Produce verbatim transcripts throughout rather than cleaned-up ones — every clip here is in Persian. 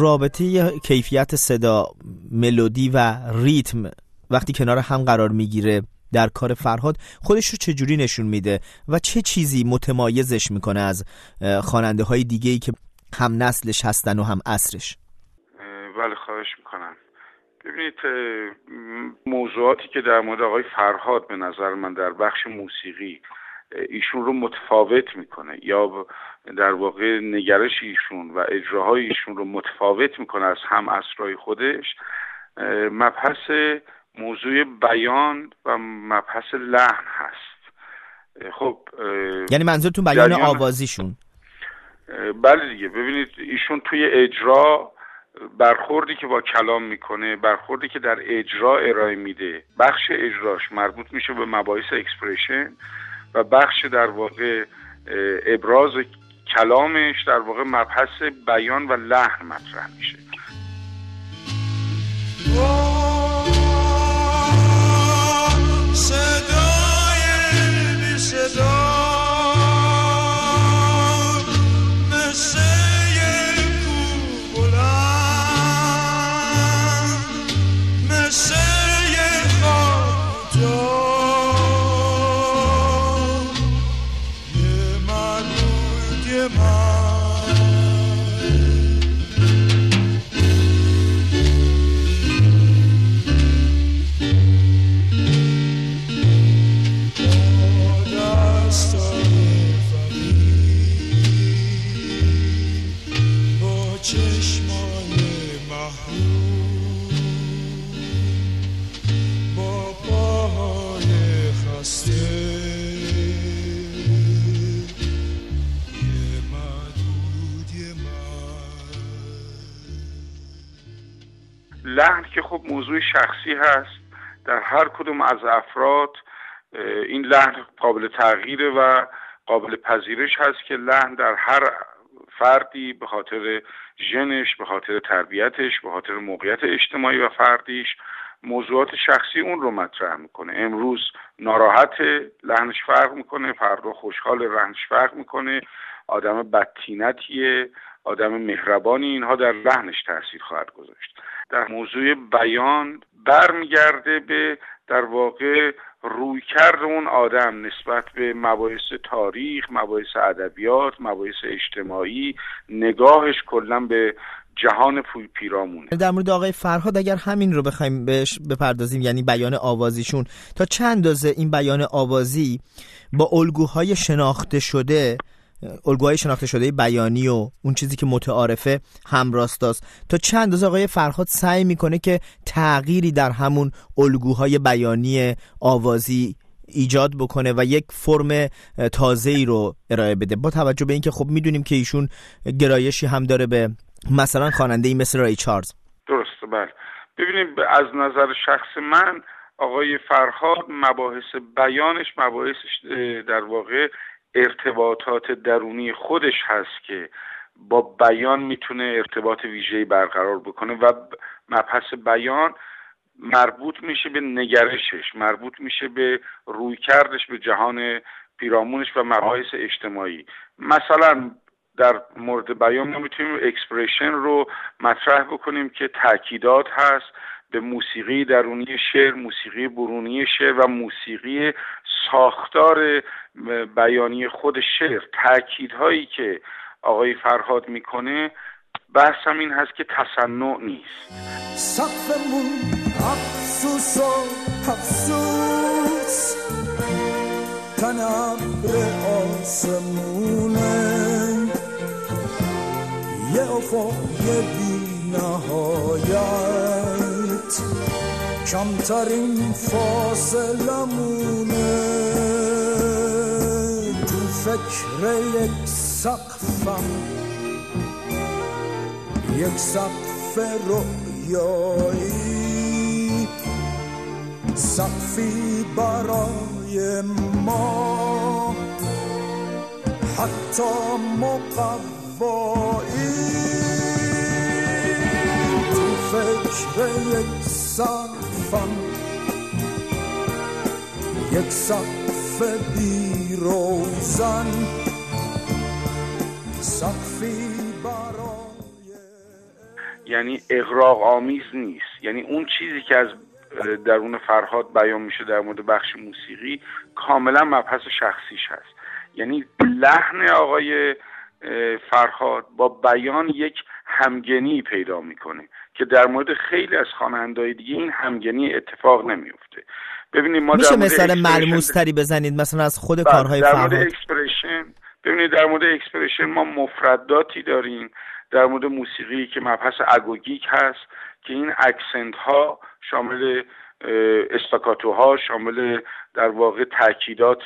رابطه کیفیت صدا، ملودی و ریتم وقتی کنار هم قرار میگیره در کار فرهاد خودش رو چجوری نشون میده و چه چیزی متمایزش میکنه از خواننده های دیگه‌ای که هم نسلش هستن و هم عصرش؟ بله خواهش میکنم. ببینید موضوعاتی که در مورد آقای فرهاد به نظر من در بخش موسیقی ایشون رو متفاوت میکنه یا در واقع نگرش ایشون و اجراهای ایشون رو متفاوت میکنه از هم عصرهای خودش، مبحث موضوع بیان و مبحث لحن هست. خب یعنی منظورتون بیان آوازیشون؟ بله دیگه. ببینید ایشون توی اجرا برخوردی که با کلام میکنه، برخوردی که در اجرا ارائه میده، بخش اجراش مربوط میشه به مباحث اکسپرشن و بخش در واقع ابراز کلامش در واقع مبحث بیان و لحن مطرح میشه. صدای بی صدا مثل کوه بلند، مثل خواب جان، یه من و یه لحن که خب موضوع شخصی هست. در هر کدوم از افراد این لحن قابل تغییره و قابل پذیرش هست که لحن در هر فردی به خاطر ژنش، به خاطر تربیتش، به خاطر موقعیت اجتماعی و فردیش موضوعات شخصی اون رو مطرح میکنه. امروز ناراحته، لحنش فرق میکنه، فردا خوشحال، لحنش فرق میکنه، آدم بدتینتیه، آدم مهربانی، اینها در لحنش تاثیر خواهد گذاشت. در موضوع بیان برمیگرده به در واقع رویکرد اون آدم نسبت به مباحث تاریخ، مباحث ادبیات، مباحث اجتماعی، نگاهش کلا به جهان پیرامونه. در مورد آقای فرهاد اگر همین رو بخوایم بهش بپردازیم، یعنی بیان آوازیشون، تا چند اندازه این بیان آوازی با الگوهای شناخته شده، الگوهای شناخته شده بیانی و اون چیزی که متعارفه همراستاست، تا چند اندازه آقای فرهاد سعی میکنه که تغییری در همون الگوهای بیانی آوازی ایجاد بکنه و یک فرم تازه‌ای رو ارائه بده، با توجه به اینکه خب میدونیم که ایشون گرایشی هم داره به مثلا خواننده‌ای مثل رای چارز؟ درسته بله. ببینید از نظر شخص من آقای فرهاد مباحث بیانش، مباحث در واقع ارتباطات درونی خودش هست که با بیان میتونه ارتباط ویژه‌ای برقرار بکنه و مبحث بیان مربوط میشه به نگرشش، مربوط میشه به رویکردش به جهان پیرامونش و مباحث اجتماعی. مثلا در مورد بیان ما میتونیم اکسپرشن رو مطرح بکنیم که تأکیدات هست به موسیقی درونی شعر، موسیقی برونی شعر و موسیقی ساختار بیانی خود شعر. تأکیدهایی که آقای فرهاد میکنه بحثم این هست که تصنع نیست. صفمون افسوس و افسوس تنم به آسمونه، یه افق یه بی نهایت، کمترین فاصله مونه، تو فکر یک سقفم، یک سقف رویایی، سقفی برای ما حتی مقابل باید، تو فکر یک سقفم، یک سقف بی روزن، سقفی برای یعنی اغراق آمیز نیست، یعنی اون چیزی که از درون فرهاد بیان میشه در مورد بخش موسیقی کاملا مبحث شخصیش هست. یعنی لحن آقای فرهاد با بیان یک همگنی پیدا میکنه که در مورد خیلی از خواننده‌های دیگه این همگنی اتفاق نمیفته. ببینید ما میشه مثال ملموس‌تری بزنید مثلا از خود کارهای فرهاد؟ در مورد اکسپرشن، ببینید در مورد اکسپرشن ما مفرداتی داریم، در مورد موسیقی که مبحث اگوگیک هست که این اکسنت ها شامل استاکاتوها، شامل در واقع تاکیدات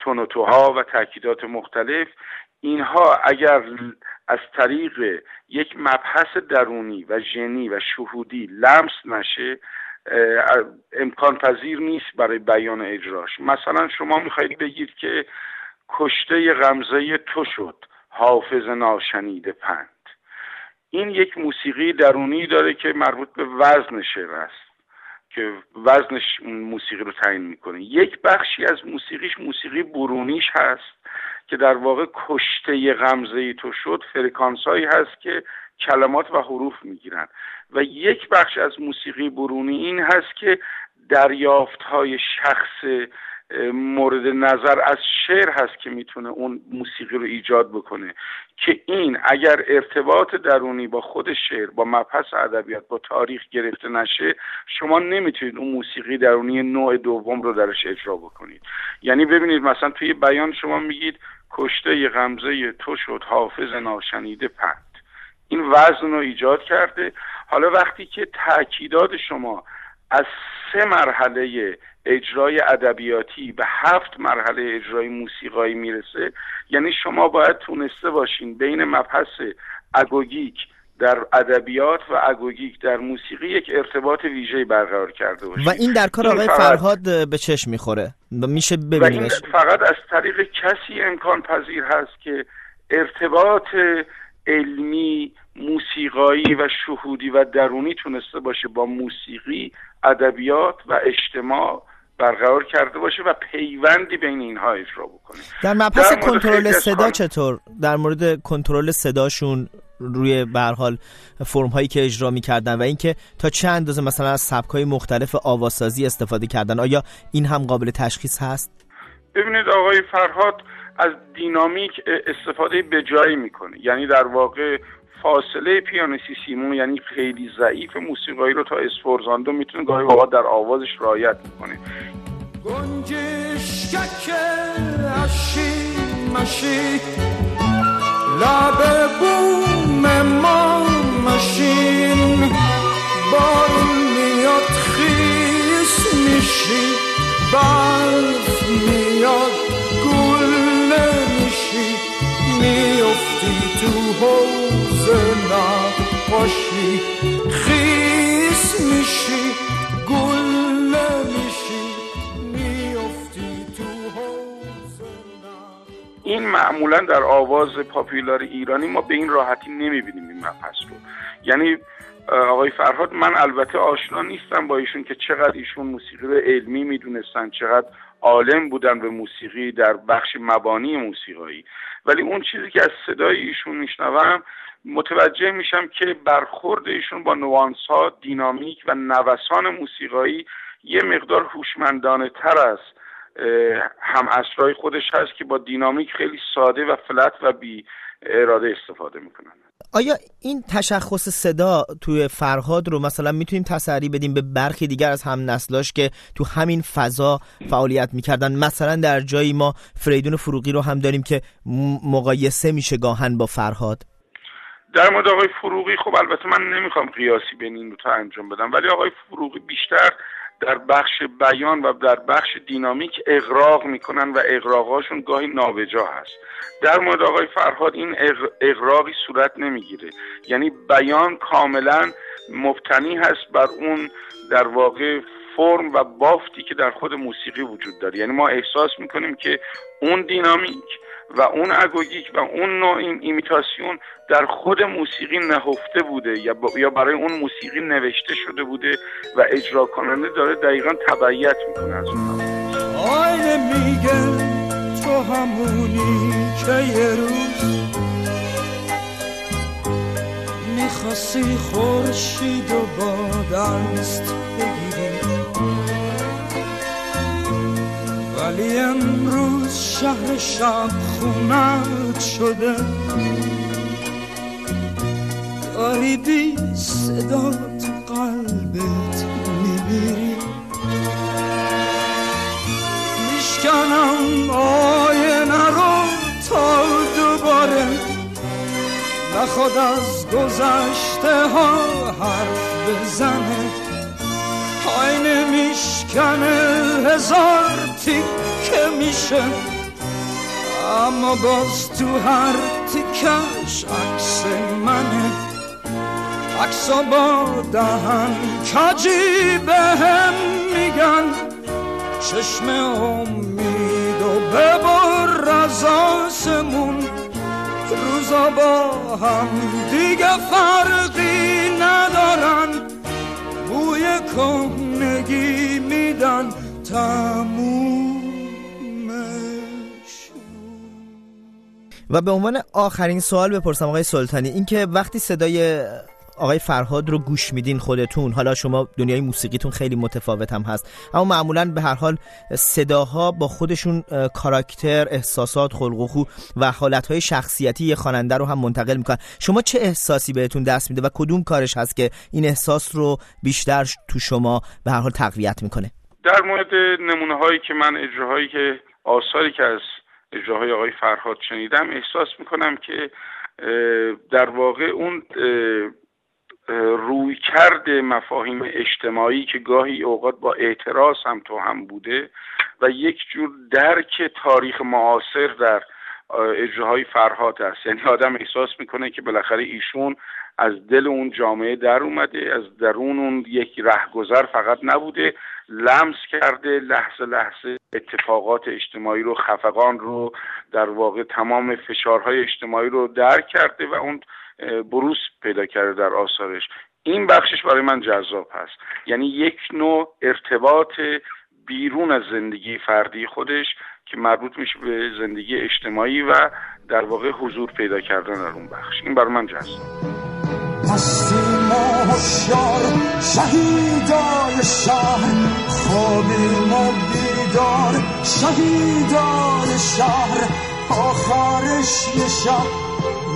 تونوتوها و تاکیدات مختلف، اینها اگر از طریق یک مبحث درونی و ژنی و شهودی لمس نشه امکان پذیر نیست برای بیان اجراش. مثلا شما میخواید بگید که کشته غمزه تو شد حافظ ناشنیده پند، این یک موسیقی درونی داره که مربوط به وزن شعر است که وزنش موسیقی رو تعیین میکنه. یک بخشی از موسیقیش موسیقی برونیش هست که در واقع کشته غمزه تو شد فرکانسایی هست که کلمات و حروف میگیرن، و یک بخش از موسیقی برونی این هست که دریافت‌های شخص مورد نظر از شعر هست که میتونه اون موسیقی رو ایجاد بکنه، که این اگر ارتباط درونی با خود شعر، با مبحث ادبیات، با تاریخ گرفته نشه شما نمیتونید اون موسیقی درونی نوع دوم رو درش اجرا بکنید. یعنی ببینید مثلا توی بیان شما میگید کشته غمزه تو شد حافظ ناشنیده پند، این وزن رو ایجاد کرده. حالا وقتی که تأکیدات شما از سه مرحله اجرای ادبیاتی به هفت مرحله اجرای موسیقایی میرسه، یعنی شما باید تونسته باشین بین مبحث اگوگیک در ادبیات و اگوگیک در موسیقی یک ارتباط ویژه‌ای برقرار کرده باشین، و این در کار آقای فرهاد به چشم میخوره، میشه ببینیمش. فقط از طریق کسی امکان پذیر هست که ارتباط علمی، موسیقایی و شهودی و درونی تونسته باشه با موسیقی، ادبیات و اجتماع برقرار کرده باشه و پیوندی بین اینها اجرا بکنه. در مبحث کنترل صدا چطور؟ در مورد کنترل صداشون روی به هر حال فرم هایی که اجرا می‌کردن و اینکه تا چه اندازه مثلا از سبک‌های مختلف آوازسازی استفاده کردن، آیا این هم قابل تشخیص هست؟ ببینید آقای فرهاد از دینامیک استفاده به جایی میکنه، یعنی در واقع فاصله پیانیسیسیمو یعنی خیلی ضعیف موسیقایی رو تا اسفورزاندو میتونه گاهی اوقات در آوازش رعایت میکنه. گنجشک عشی مشی لب بوم ما مشین بارون میاد خیس میشی برف میاد گل نمیشی میافتی تو هو نباشی خیس میشی گل میشی میافتی تو حوض. این معمولا در آواز پاپولار ایرانی ما به این راحتی نمیبینیم این مبحث رو. یعنی آقای فرهاد، من البته آشنا نیستم با ایشون که چقدر ایشون موسیقی رو علمی میدونستن، چقدر عالم بودن به موسیقی در بخش مبانی موسیقایی، ولی اون چیزی که از صدای ایشون میشنوم متوجه میشم که برخورد ایشون با نوانس ها، دینامیک و نوسان موسیقایی یه مقدار هوشمندانه تر از هم عصرای خودش هست که با دینامیک خیلی ساده و فلت و بی اراده استفاده میکنن. آیا این تشخص صدا توی فرهاد رو مثلا میتونیم تسری بدیم به برخی دیگر از هم نسلاش که تو همین فضا فعالیت میکردن؟ مثلا در جایی ما فریدون فروغی رو هم داریم که مقایسه میشه گاهن با فرهاد. در مورد آقای فروغی خب البته من نمیخوام قیاسی بین این دوتا انجام بدم، ولی آقای فروغی بیشتر در بخش بیان و در بخش دینامیک اغراق میکنن و اغراقاشون گاهی نابجا هست. در مورد آقای فرهاد این اغراقی صورت نمیگیره، یعنی بیان کاملا مبتنی هست بر اون در واقع فرم و بافتی که در خود موسیقی وجود داره. یعنی ما احساس میکنیم که اون دینامیک و اون اگوگیک و اون نوع ایمیتاسیون در خود موسیقی نهفته بوده یا برای اون موسیقی نوشته شده بوده و اجرا کننده داره دقیقاً تبعیت میکنه از اون. آینه میگه تو همونی که یه روز میخواستی خورشید و با دست بگیری، ولی امروز شهر شب خونت شده، داری بی صدا تو قلبت میمیری. میشکنم آینه رو تا دوباره، نخواد از گذشته ها حرف بزنه، آینه میشکنه هزار تیکه میشه، اما باز تو هر تیکش عکس منه، عکسا با دهن کجی به هم میگن، چشم امید و ببر از آسمون، روزا با هم دیگه فرقی ندارن، بوی کهنگی میدن تمومش. و به عنوان آخرین سوال بپرسم آقای سلطانی، اینکه وقتی صدای آقای فرهاد رو گوش میدین خودتون، حالا شما دنیای موسیقیتون خیلی متفاوت هم هست، اما معمولاً به هر حال صداها با خودشون کاراکتر، احساسات، خلق و خو و حالتهای شخصیتی یه خواننده رو هم منتقل میکنن. شما چه احساسی بهتون دست میده و کدوم کارش هست که این احساس رو بیشتر تو شما به هر حال تقویت میکنه؟ در مورد نمونه هایی که من اجراهایی که آثاری که از اجراهای آقای فرهاد شنیدم، احساس میکنم که در واقع اون روی کرده مفاهیم اجتماعی که گاهی اوقات با اعتراض هم تو هم بوده و یک جور درک تاریخ معاصر در اجراهای فرهاد است. یعنی آدم احساس میکنه که بالاخره ایشون از دل اون جامعه در اومده، از درون اون یک رهگذر فقط نبوده، لمس کرده لحظه لحظه اتفاقات اجتماعی رو، خفقان رو، در واقع تمام فشارهای اجتماعی رو درک کرده و اون بروز پیدا کرده در آثارش. این بخشش برای من جذاب هست، یعنی یک نوع ارتباط بیرون از زندگی فردی خودش که مربوط میشه به زندگی اجتماعی و در واقع حضور پیدا کردن در اون بخش، این برای من جذاب. هستیم ما هشیار، شهیدای شهر، خوابیم و بیدار، شهیدای شهر، آخرش یه شب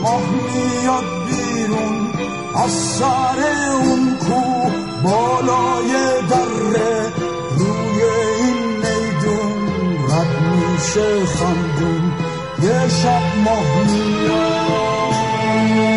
ماه میاد بیرون از سر اون کو بالای دره، روی این میدون رد میشه خندون، یه شب ماه میاد.